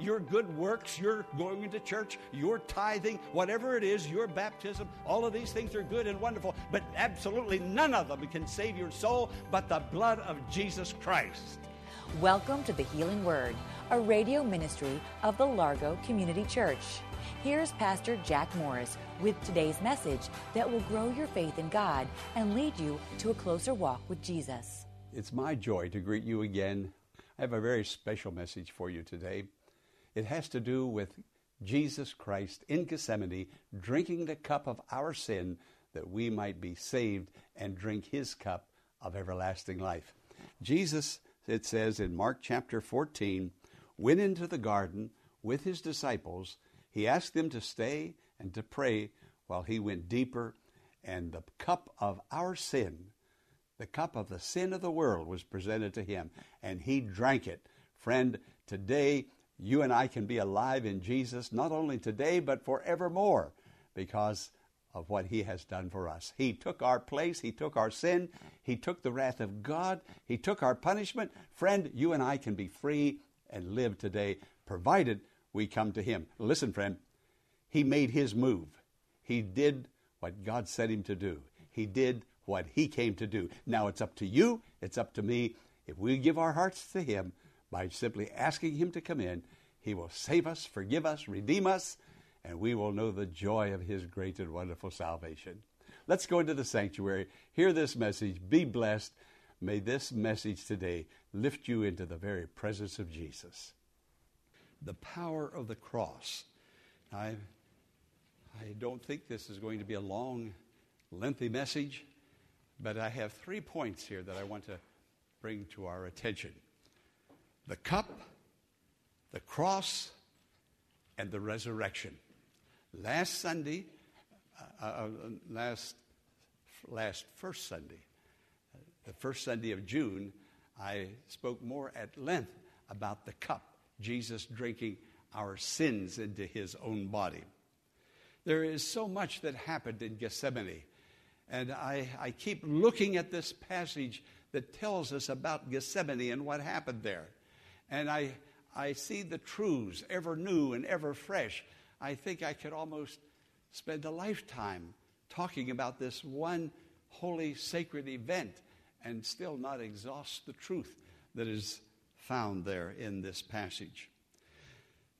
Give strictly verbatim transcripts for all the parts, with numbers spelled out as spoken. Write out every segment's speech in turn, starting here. Your good works, your going into church, your tithing, whatever it is, your baptism, all of these things are good and wonderful, but absolutely none of them can save your soul but the blood of Jesus Christ. Welcome to The Healing Word, a radio ministry of the Largo Community Church. Here's Pastor Jack Morris with today's message that will grow your faith in God and lead you to a closer walk with Jesus. It's my joy to greet you again. I have a very special message for you today. It has to do with Jesus Christ in Gethsemane drinking the cup of our sin that we might be saved and drink his cup of everlasting life. Jesus, it says in Mark chapter fourteen, went into the garden with his disciples. He asked them to stay and to pray while he went deeper, and the cup of our sin, the cup of the sin of the world, was presented to him, and he drank it. Friend, today, you and I can be alive in Jesus, not only today, but forevermore, because of what he has done for us. He took our place. He took our sin. He took the wrath of God. He took our punishment. Friend, you and I can be free and live today, provided we come to him. Listen, friend, he made his move. He did what God sent him to do. He did what he came to do. Now it's up to you. It's up to me. If we give our hearts to him, by simply asking him to come in, he will save us, forgive us, redeem us, and we will know the joy of his great and wonderful salvation. Let's go into the sanctuary, hear this message, be blessed. May this message today lift you into the very presence of Jesus. The power of the cross. I, I don't think this is going to be a long, lengthy message, but I have three points here that I want to bring to our attention. The cup, the cross, and the resurrection. Last Sunday, uh, uh, last, last first Sunday, uh, the first Sunday of June, I spoke more at length about the cup, Jesus drinking our sins into his own body. There is so much that happened in Gethsemane, and I, I keep looking at this passage that tells us about Gethsemane and what happened there. And I, I see the truths ever new and ever fresh. I think I could almost spend a lifetime talking about this one holy, sacred event and still not exhaust the truth that is found there in this passage.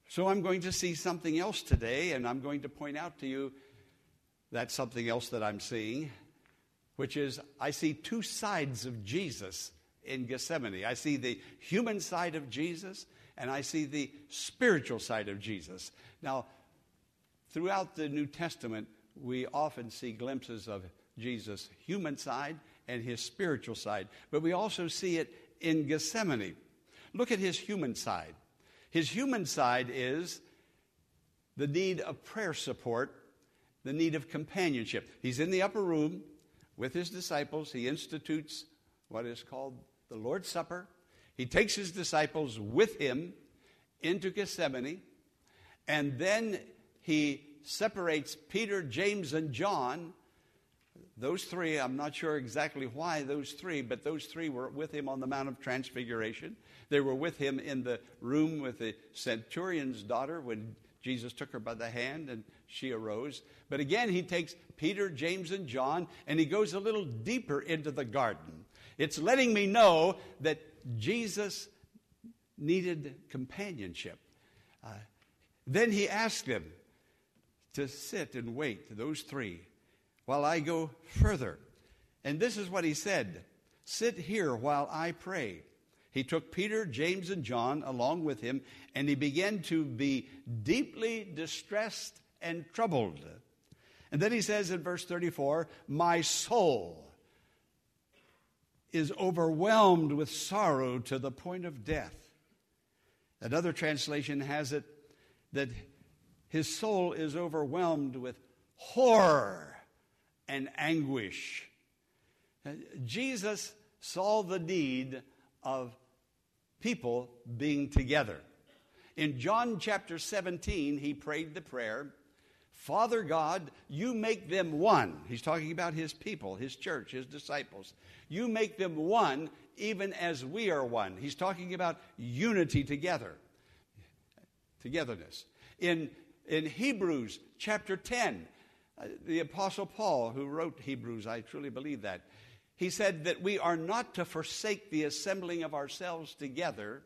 So I'm going to see something else today, and I'm going to point out to you that something else that I'm seeing, which is I see two sides of Jesus in Gethsemane. I see the human side of Jesus, and I see the spiritual side of Jesus. Now, throughout the New Testament, we often see glimpses of Jesus' human side and his spiritual side, but we also see it in Gethsemane. Look at his human side. His human side is the need of prayer support, the need of companionship. He's in the upper room with his disciples. He institutes what is called the Lord's Supper. He takes his disciples with him into Gethsemane, and then he separates Peter, James, and John. Those three, I'm not sure exactly why those three, but those three were with him on the Mount of Transfiguration. They were with him in the room with the centurion's daughter when Jesus took her by the hand and she arose. But again, he takes Peter, James, and John, and he goes a little deeper into the garden. It's letting me know that Jesus needed companionship. Uh, then he asked them to sit and wait, those three, while I go further. And this is what he said, "Sit here while I pray." He took Peter, James, and John along with him, and he began to be deeply distressed and troubled. And then he says in verse thirty-four, "My soul is overwhelmed with sorrow to the point of death." Another translation has it that his soul is overwhelmed with horror and anguish. Jesus saw the need of people being together. In John chapter seventeen, he prayed the prayer, Father God, you make them one. He's talking about his people, his church, his disciples. You make them one even as we are one. He's talking about unity together, togetherness. In, in Hebrews chapter ten, the Apostle Paul, who wrote Hebrews, I truly believe that, he said that we are not to forsake the assembling of ourselves together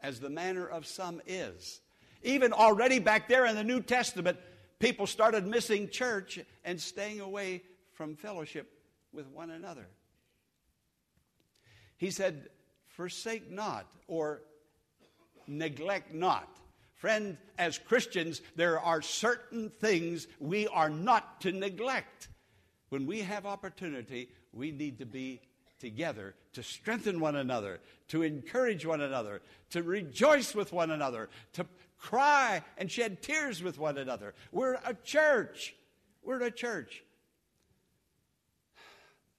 as the manner of some is. Even already back there in the New Testament, people started missing church and staying away from fellowship with one another. He said, forsake not or neglect not. Friend, as Christians, there are certain things we are not to neglect. When we have opportunity, we need to be together, to strengthen one another, to encourage one another, to rejoice with one another, to cry and shed tears with one another. We're a church. We're a church.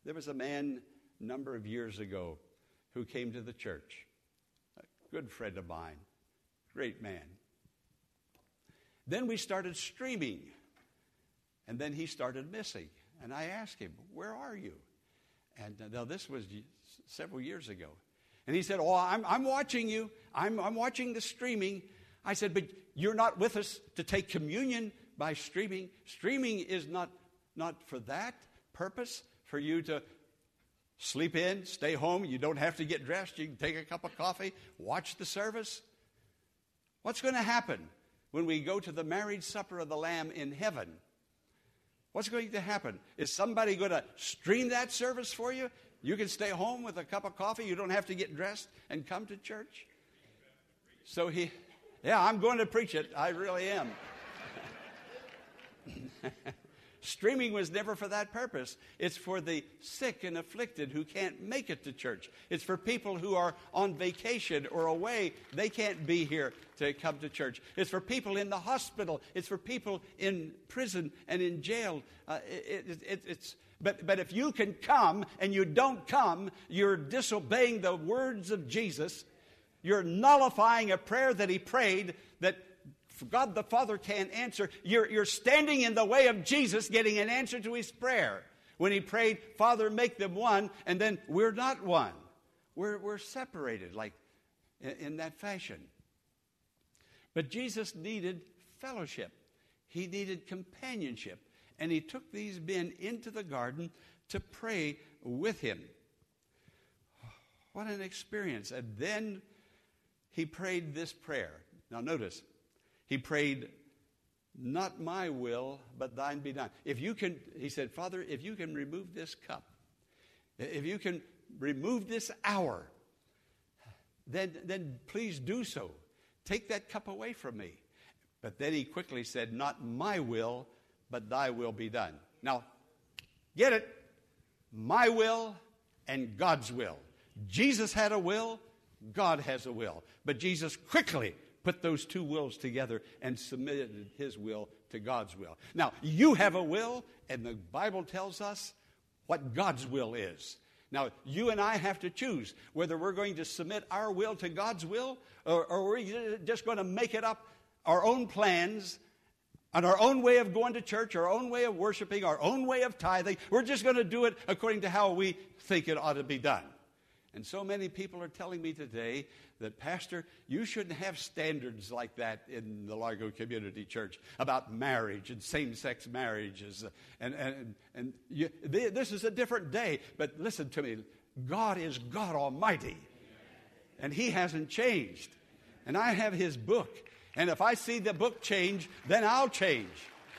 There was a man a number of years ago who came to the church, a good friend of mine, great man. Then we started streaming, and then he started missing. And I asked him, where are you? And now this was several years ago. And he said, oh, I'm, I'm watching you. I'm, I'm watching the streaming. I said, but you're not with us to take communion by streaming. Streaming is not, not for that purpose, for you to sleep in, stay home. You don't have to get dressed. You can take a cup of coffee, watch the service. What's going to happen when we go to the marriage supper of the Lamb in heaven? What's going to happen? Is somebody going to stream that service for you? You can stay home with a cup of coffee. You don't have to get dressed and come to church. So he, yeah, I'm going to preach it. I really am. Streaming was never for that purpose. It's for the sick and afflicted who can't make it to church. It's for people who are on vacation or away. They can't be here to come to church. It's for people in the hospital. It's for people in prison and in jail. Uh, it, it, it, it's, but, but if you can come and you don't come, you're disobeying the words of Jesus. You're nullifying a prayer that he prayed that God the Father can't answer. You're, you're standing in the way of Jesus getting an answer to his prayer. When he prayed, Father, make them one, and then we're not one. We're, we're separated like in, in that fashion. But Jesus needed fellowship. He needed companionship. And he took these men into the garden to pray with him. What an experience. And then he prayed this prayer. Now notice, he prayed, not my will, but thine be done. If you can, he said, Father, if you can remove this cup, if you can remove this hour, then, then please do so. Take that cup away from me. But then he quickly said, not my will, but thy will be done. Now, get it? My will and God's will. Jesus had a will. God has a will. But Jesus quickly put those two wills together and submitted his will to God's will. Now, you have a will, and the Bible tells us what God's will is. Now, you and I have to choose whether we're going to submit our will to God's will, or, or we're just going to make it up our own plans and our own way of going to church, our own way of worshiping, our own way of tithing. We're just going to do it according to how we think it ought to be done. And so many people are telling me today that, Pastor, you shouldn't have standards like that in the Largo Community Church about marriage and same-sex marriages. And, and, and you, this is a different day. But listen to me. God is God Almighty. And he hasn't changed. And I have his book. And if I see the book change, then I'll change.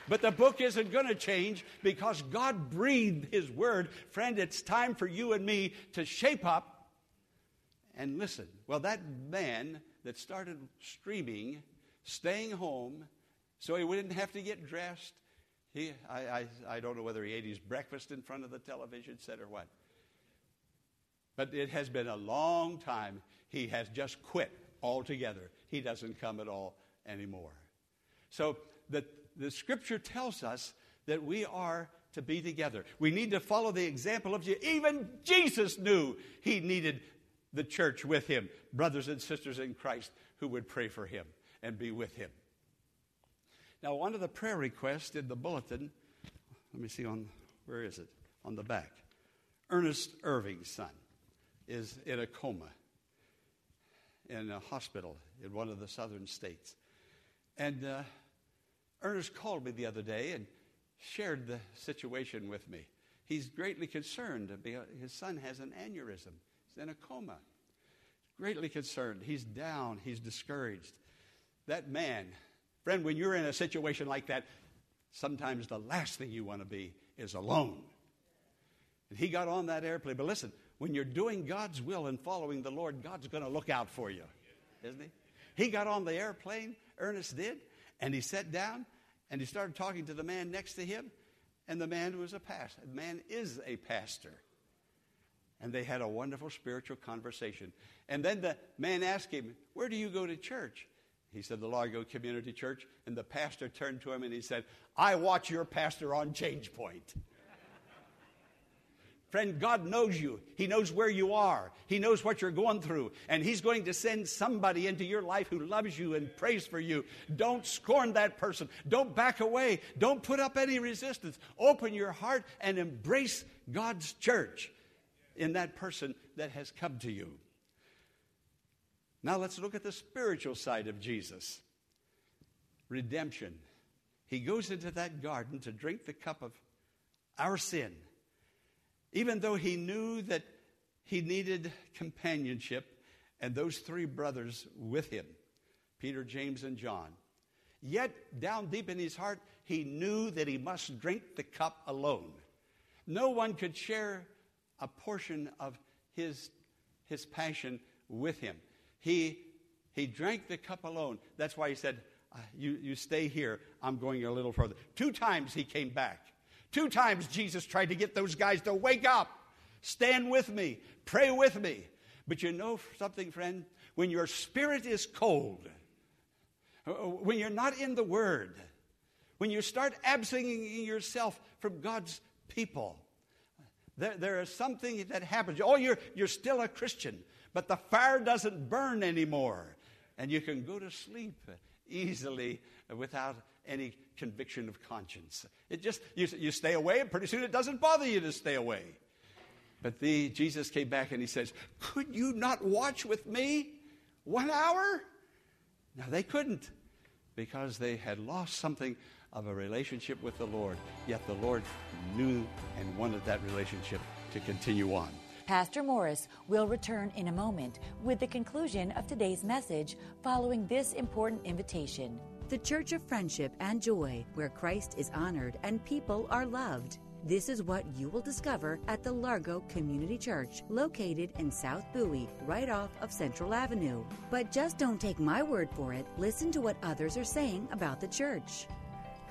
But the book isn't going to change because God breathed his word. Friend, it's time for you and me to shape up and listen. Well, that man that started streaming, staying home, so he wouldn't have to get dressed. He, I, I, I don't know whether he ate his breakfast in front of the television set or what. But it has been a long time. He has just quit altogether. he doesn't come at all anymore. So the, the Scripture tells us that we are to be together. We need to follow the example of Jesus. Even Jesus knew he needed the church with him, brothers and sisters in Christ who would pray for him and be with him. Now, one of the prayer requests in the bulletin, let me see on, where is it? On the back. Ernest Irving's son is in a coma in a hospital in one of the southern states. And uh, Ernest called me the other day and shared the situation with me. He's greatly concerned because his son has an aneurysm. He's in a coma. Greatly concerned. He's down. He's discouraged. That man, friend, when you're in a situation like that, sometimes the last thing you want to be is alone. And he got on that airplane. But listen, when you're doing God's will and following the Lord, God's going to look out for you, isn't he? He got on the airplane, Ernest did, and he sat down, and he started talking to the man next to him, and the man was a pastor. The man is a pastor. And they had a wonderful spiritual conversation. And then the man asked him, "Where do you go to church?" He said, "The Largo Community Church." And the pastor turned to him and he said, "I watch your pastor on Change Point." Friend, God knows you. He knows where you are. He knows what you're going through. And he's going to send somebody into your life who loves you and prays for you. Don't scorn that person. Don't back away. Don't put up any resistance. Open your heart and embrace God's church in that person that has come to you. Now let's look at the spiritual side of Jesus. Redemption. He goes into that garden to drink the cup of our sin. Even though he knew that he needed companionship and those three brothers with him, Peter, James, and John, yet down deep in his heart, he knew that he must drink the cup alone. No one could share a portion of his, his passion with him. He, he drank the cup alone. That's why he said, you, you stay here. I'm going a little further. Two times he came back. Two times Jesus tried to get those guys to wake up, stand with me, pray with me. But you know something, friend? When your spirit is cold, when you're not in the Word, when you start absenting yourself from God's people, there, there is something that happens. Oh, you're, you're still a Christian, but the fire doesn't burn anymore. And you can go to sleep easily without any conviction of conscience. It just, you, you stay away, and pretty soon it doesn't bother you to stay away. But the, Jesus came back and he says, "Could you not watch with me one hour?" Now they couldn't, because they had lost something of a relationship with the Lord. Yet the Lord knew and wanted that relationship to continue on. Pastor Morris will return in a moment with the conclusion of today's message following this important invitation. The Church of Friendship and Joy, where Christ is honored and people are loved. This is what you will discover at the Largo Community Church, located in South Bowie, right off of Central Avenue. But just don't take my word for it. Listen to what others are saying about the church.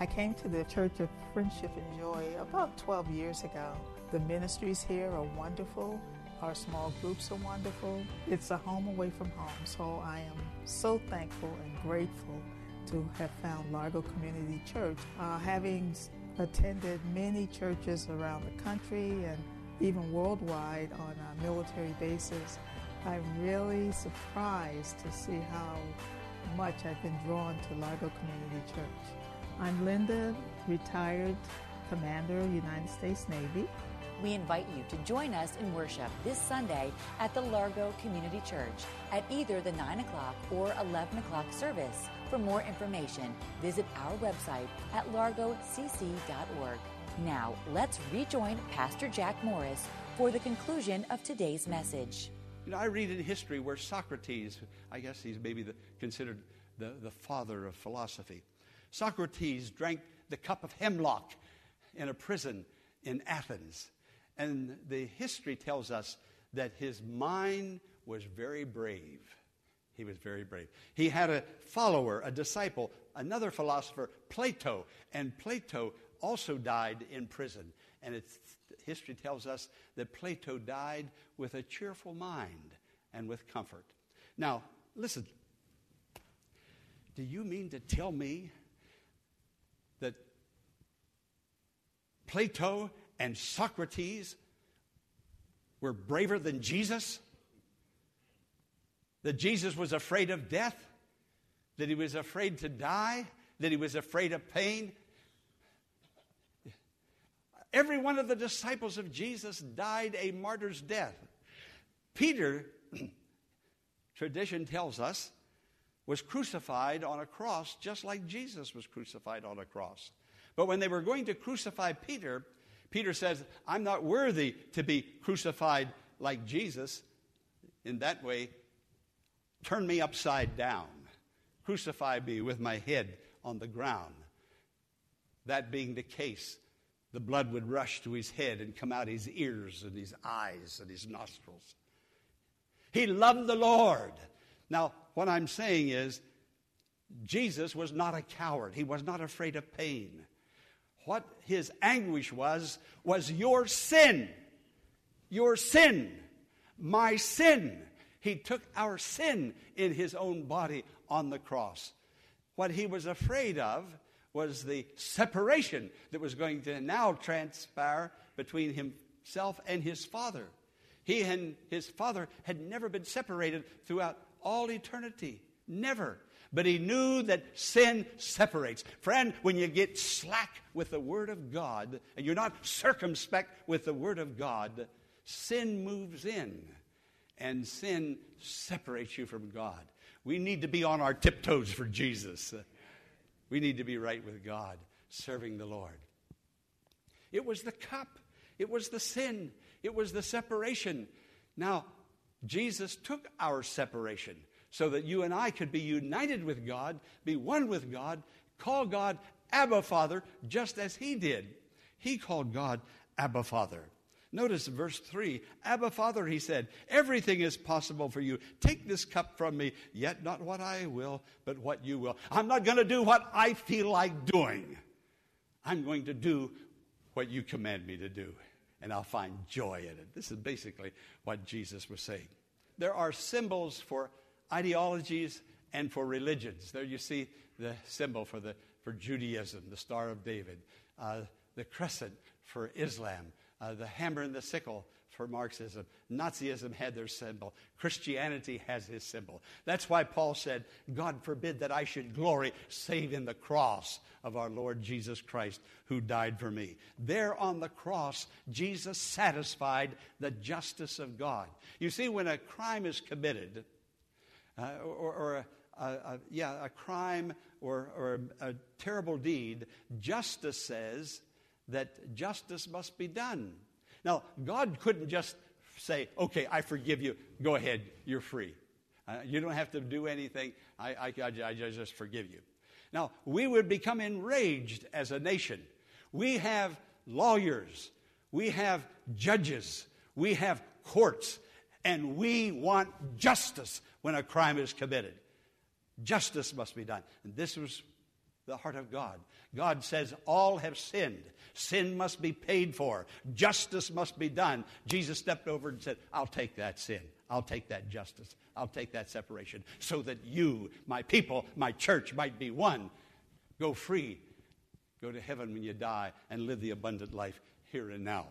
I came to the Church of Friendship and Joy about twelve years ago. The ministries here are wonderful. Our small groups are wonderful. It's a home away from home, so I am so thankful and grateful to have found Largo Community Church. Uh, having attended many churches around the country and even worldwide on a military basis, I'm really surprised to see how much I've been drawn to Largo Community Church. I'm Linda, retired Commander, United States Navy. We invite you to join us in worship this Sunday at the Largo Community Church at either the nine o'clock or eleven o'clock service. For more information, visit our website at largo c c dot org. Now, let's rejoin Pastor Jack Morris for the conclusion of today's message. You know, I read in history where Socrates, I guess he's maybe the, considered the, the father of philosophy. Socrates drank the cup of hemlock in a prison in Athens. And the history tells us that his mind was very brave. He was very brave. He had a follower, a disciple, another philosopher, Plato. And Plato also died in prison. And it's, history tells us that Plato died with a cheerful mind and with comfort. Now, listen. do you mean to tell me that Plato and Socrates were braver than Jesus? That Jesus was afraid of death? That he was afraid to die? That he was afraid of pain? Every one of the disciples of Jesus died a martyr's death. Peter, tradition tells us, was crucified on a cross just like Jesus was crucified on a cross. But when they were going to crucify Peter, Peter says, I'm not worthy to be crucified like Jesus. In that way, turn me upside down. Crucify me with my head on the ground. That being the case, the blood would rush to his head and come out his ears and his eyes and his nostrils. He loved the Lord. Now, what I'm saying is, Jesus was not a coward. He was not afraid of pain. What his anguish was, was your sin. Your sin. My sin. He took our sin in his own body on the cross. What he was afraid of was the separation that was going to now transpire between himself and his Father. He and his Father had never been separated throughout all eternity. Never. But he knew that sin separates. Friend, when you get slack with the Word of God, and you're not circumspect with the Word of God, sin moves in, and sin separates you from God. We need to be on our tiptoes for Jesus. We need to be right with God, serving the Lord. It was the cup. It was the sin. It was the separation. Now, Jesus took our separation so that you and I could be united with God, be one with God, call God Abba Father, just as he did. He called God Abba Father. Notice verse three. Abba Father, he said, everything is possible for you. Take this cup from me, yet not what I will, but what you will. I'm not going to do what I feel like doing. I'm going to do what you command me to do, and I'll find joy in it. This is basically what Jesus was saying. There are symbols for ideologies and for religions. There you see the symbol for the for Judaism, the Star of David, uh, the crescent for Islam, uh, the hammer and the sickle for Marxism. Nazism had their symbol. Christianity has his symbol. That's why Paul said, God forbid that I should glory save in the cross of our Lord Jesus Christ, who died for me. There on the cross, Jesus satisfied the justice of God. You see, when a crime is committed, Uh, or, or a, a, a, yeah, a crime or, or a, a terrible deed, justice says that justice must be done. Now, God couldn't just say, okay, I forgive you, go ahead, you're free. Uh, you don't have to do anything, I, I, I, I just forgive you. Now, we would become enraged as a nation. We have lawyers, we have judges, we have courts, and we want justice when a crime is committed. Justice must be done. And this was the heart of God. God says, all have sinned. Sin must be paid for. Justice must be done. Jesus stepped over and said, I'll take that sin. I'll take that justice. I'll take that separation so that you, my people, my church might be one. Go free. Go to heaven when you die and live the abundant life here and now.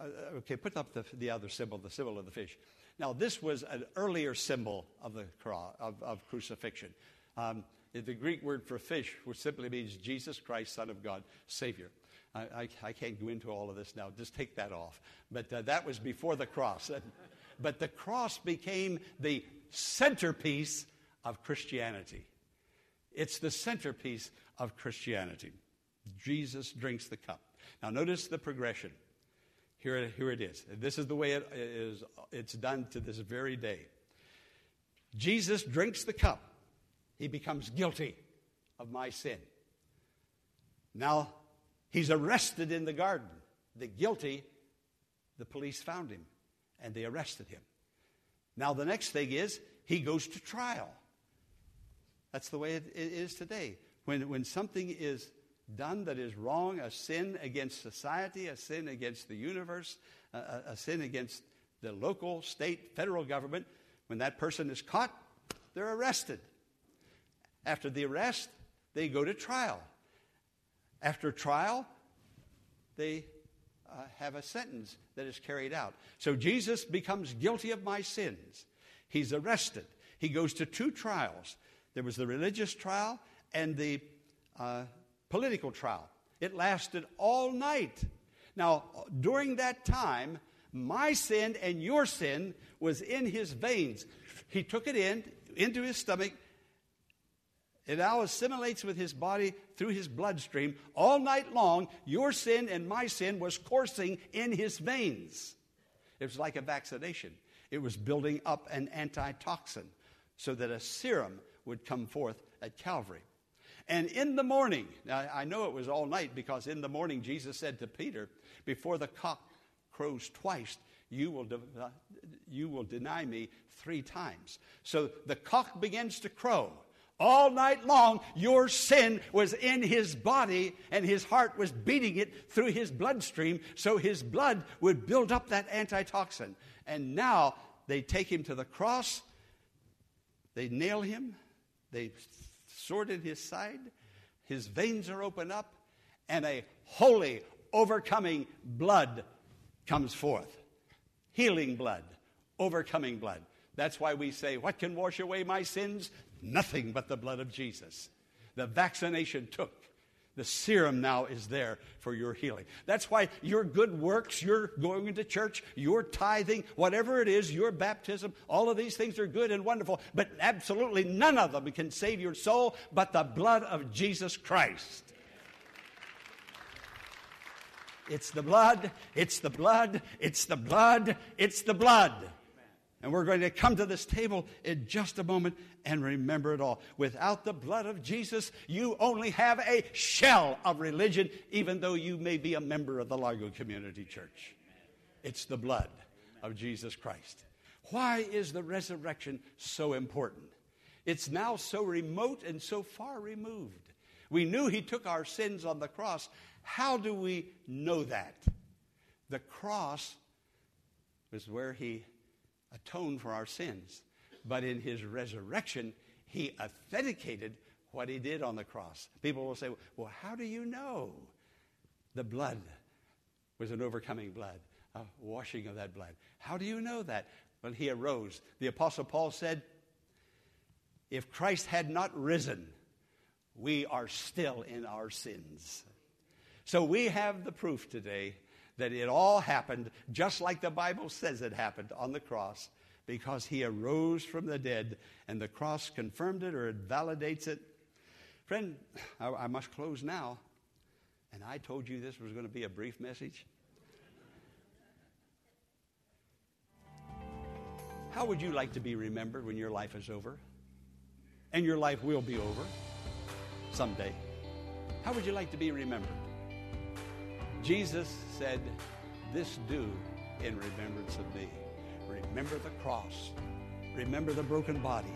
Uh, okay, put up the, the other symbol, the symbol of the fish. Now, this was an earlier symbol of the cross, of, of crucifixion. Um, the Greek word for fish, which simply means Jesus Christ, Son of God, Savior. I, I, I can't go into all of this now. Just take that off. But uh, that was before the cross. But the cross became the centerpiece of Christianity. It's the centerpiece of Christianity. Jesus drinks the cup. Now, notice the progression. Here it, here it is. This is the way it is. It's done to this very day. Jesus drinks the cup. He becomes guilty of my sin. Now, he's arrested in the garden. The guilty, the police found him, and they arrested him. Now, the next thing is he goes to trial. That's the way it, it is today. When, when something is done that is wrong, a sin against society, a sin against the universe, a, a sin against the local, state, federal government. When that person is caught, they're arrested. After the arrest, they go to trial. After trial, they uh, have a sentence that is carried out. So Jesus becomes guilty of my sins. He's arrested. He goes to two trials. There was the religious trial and the uh, political trial. It lasted all night. Now, during that time, my sin and your sin was in his veins. He took it in, into his stomach. It now assimilates with his body through his bloodstream. All night long, your sin and my sin was coursing in his veins. It was like a vaccination. It was building up an antitoxin so that a serum would come forth at Calvary. And in the morning, now I know it was all night because in the morning Jesus said to Peter, before the cock crows twice, you will, de- uh, you will deny me three times. So the cock begins to crow. All night long, your sin was in his body, and his heart was beating it through his bloodstream, so his blood would build up that antitoxin. And now they take him to the cross, they nail him, they sword in his side, his veins are opened up, and a holy, overcoming blood comes forth. Healing blood, overcoming blood. That's why we say, what can wash away my sins? Nothing but the blood of Jesus. The vaccination took. The serum now is there for your healing. That's why your good works, your going into church, your tithing, whatever it is, your baptism, all of these things are good and wonderful, but absolutely none of them can save your soul but the blood of Jesus Christ. It's the blood, it's the blood, it's the blood, it's the blood. And we're going to come to this table in just a moment and remember it all. Without the blood of Jesus, you only have a shell of religion, even though you may be a member of the Largo Community Church. It's the blood of Jesus Christ. Why is the resurrection so important? It's now so remote and so far removed. We knew he took our sins on the cross. How do we know that? The cross was where he atoned for our sins, but in his resurrection, he authenticated what he did on the cross. People will say, well, how do you know? The blood was an overcoming blood, a washing of that blood. How do you know that? Well, he arose. The Apostle Paul said, if Christ had not risen, we are still in our sins. So we have the proof today that it all happened just like the Bible says it happened on the cross, because he arose from the dead, and the cross confirmed it, or it validates it. Friend, I, I must close now. And I told you this was going to be a brief message. How would you like to be remembered when your life is over? And your life will be over someday. How would you like to be remembered? Jesus said, this do in remembrance of me. Remember the cross. Remember the broken body.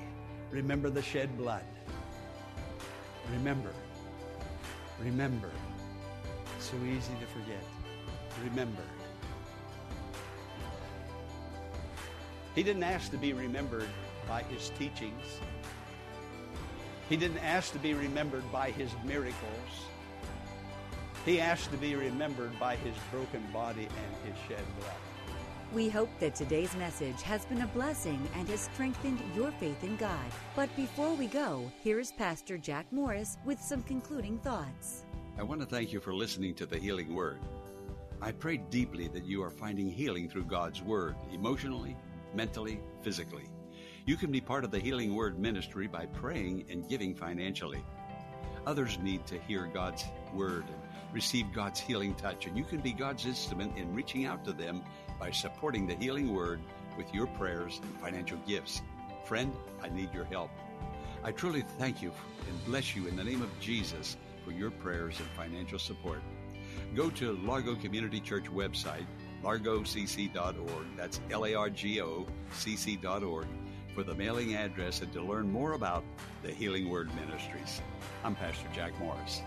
Remember the shed blood. Remember. Remember. It's so easy to forget. Remember. He didn't ask to be remembered by his teachings. He didn't ask to be remembered by his miracles. He asked to be remembered by his broken body and his shed blood. We hope that today's message has been a blessing and has strengthened your faith in God. But before we go, here is Pastor Jack Morris with some concluding thoughts. I want to thank you for listening to The Healing Word. I pray deeply that you are finding healing through God's Word, emotionally, mentally, physically. You can be part of The Healing Word ministry by praying and giving financially. Others need to hear God's Word, receive God's healing touch, and you can be God's instrument in reaching out to them by supporting The Healing Word with your prayers and financial gifts. Friend, I need your help. I truly thank you and bless you in the name of Jesus for your prayers and financial support. Go to Largo Community Church website, largo c c dot org, that's L A R G O C C dot org, for the mailing address and to learn more about The Healing Word Ministries. I'm Pastor Jack Morris.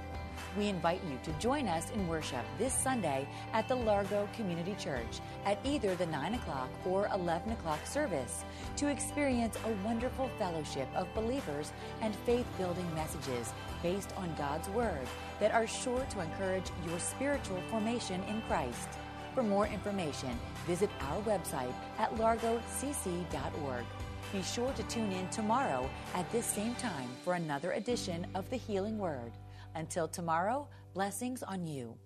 We invite you to join us in worship this Sunday at the Largo Community Church at either the nine o'clock or eleven o'clock service to experience a wonderful fellowship of believers and faith-building messages based on God's Word that are sure to encourage your spiritual formation in Christ. For more information, visit our website at largo c c dot org. Be sure to tune in tomorrow at this same time for another edition of The Healing Word. Until tomorrow, blessings on you.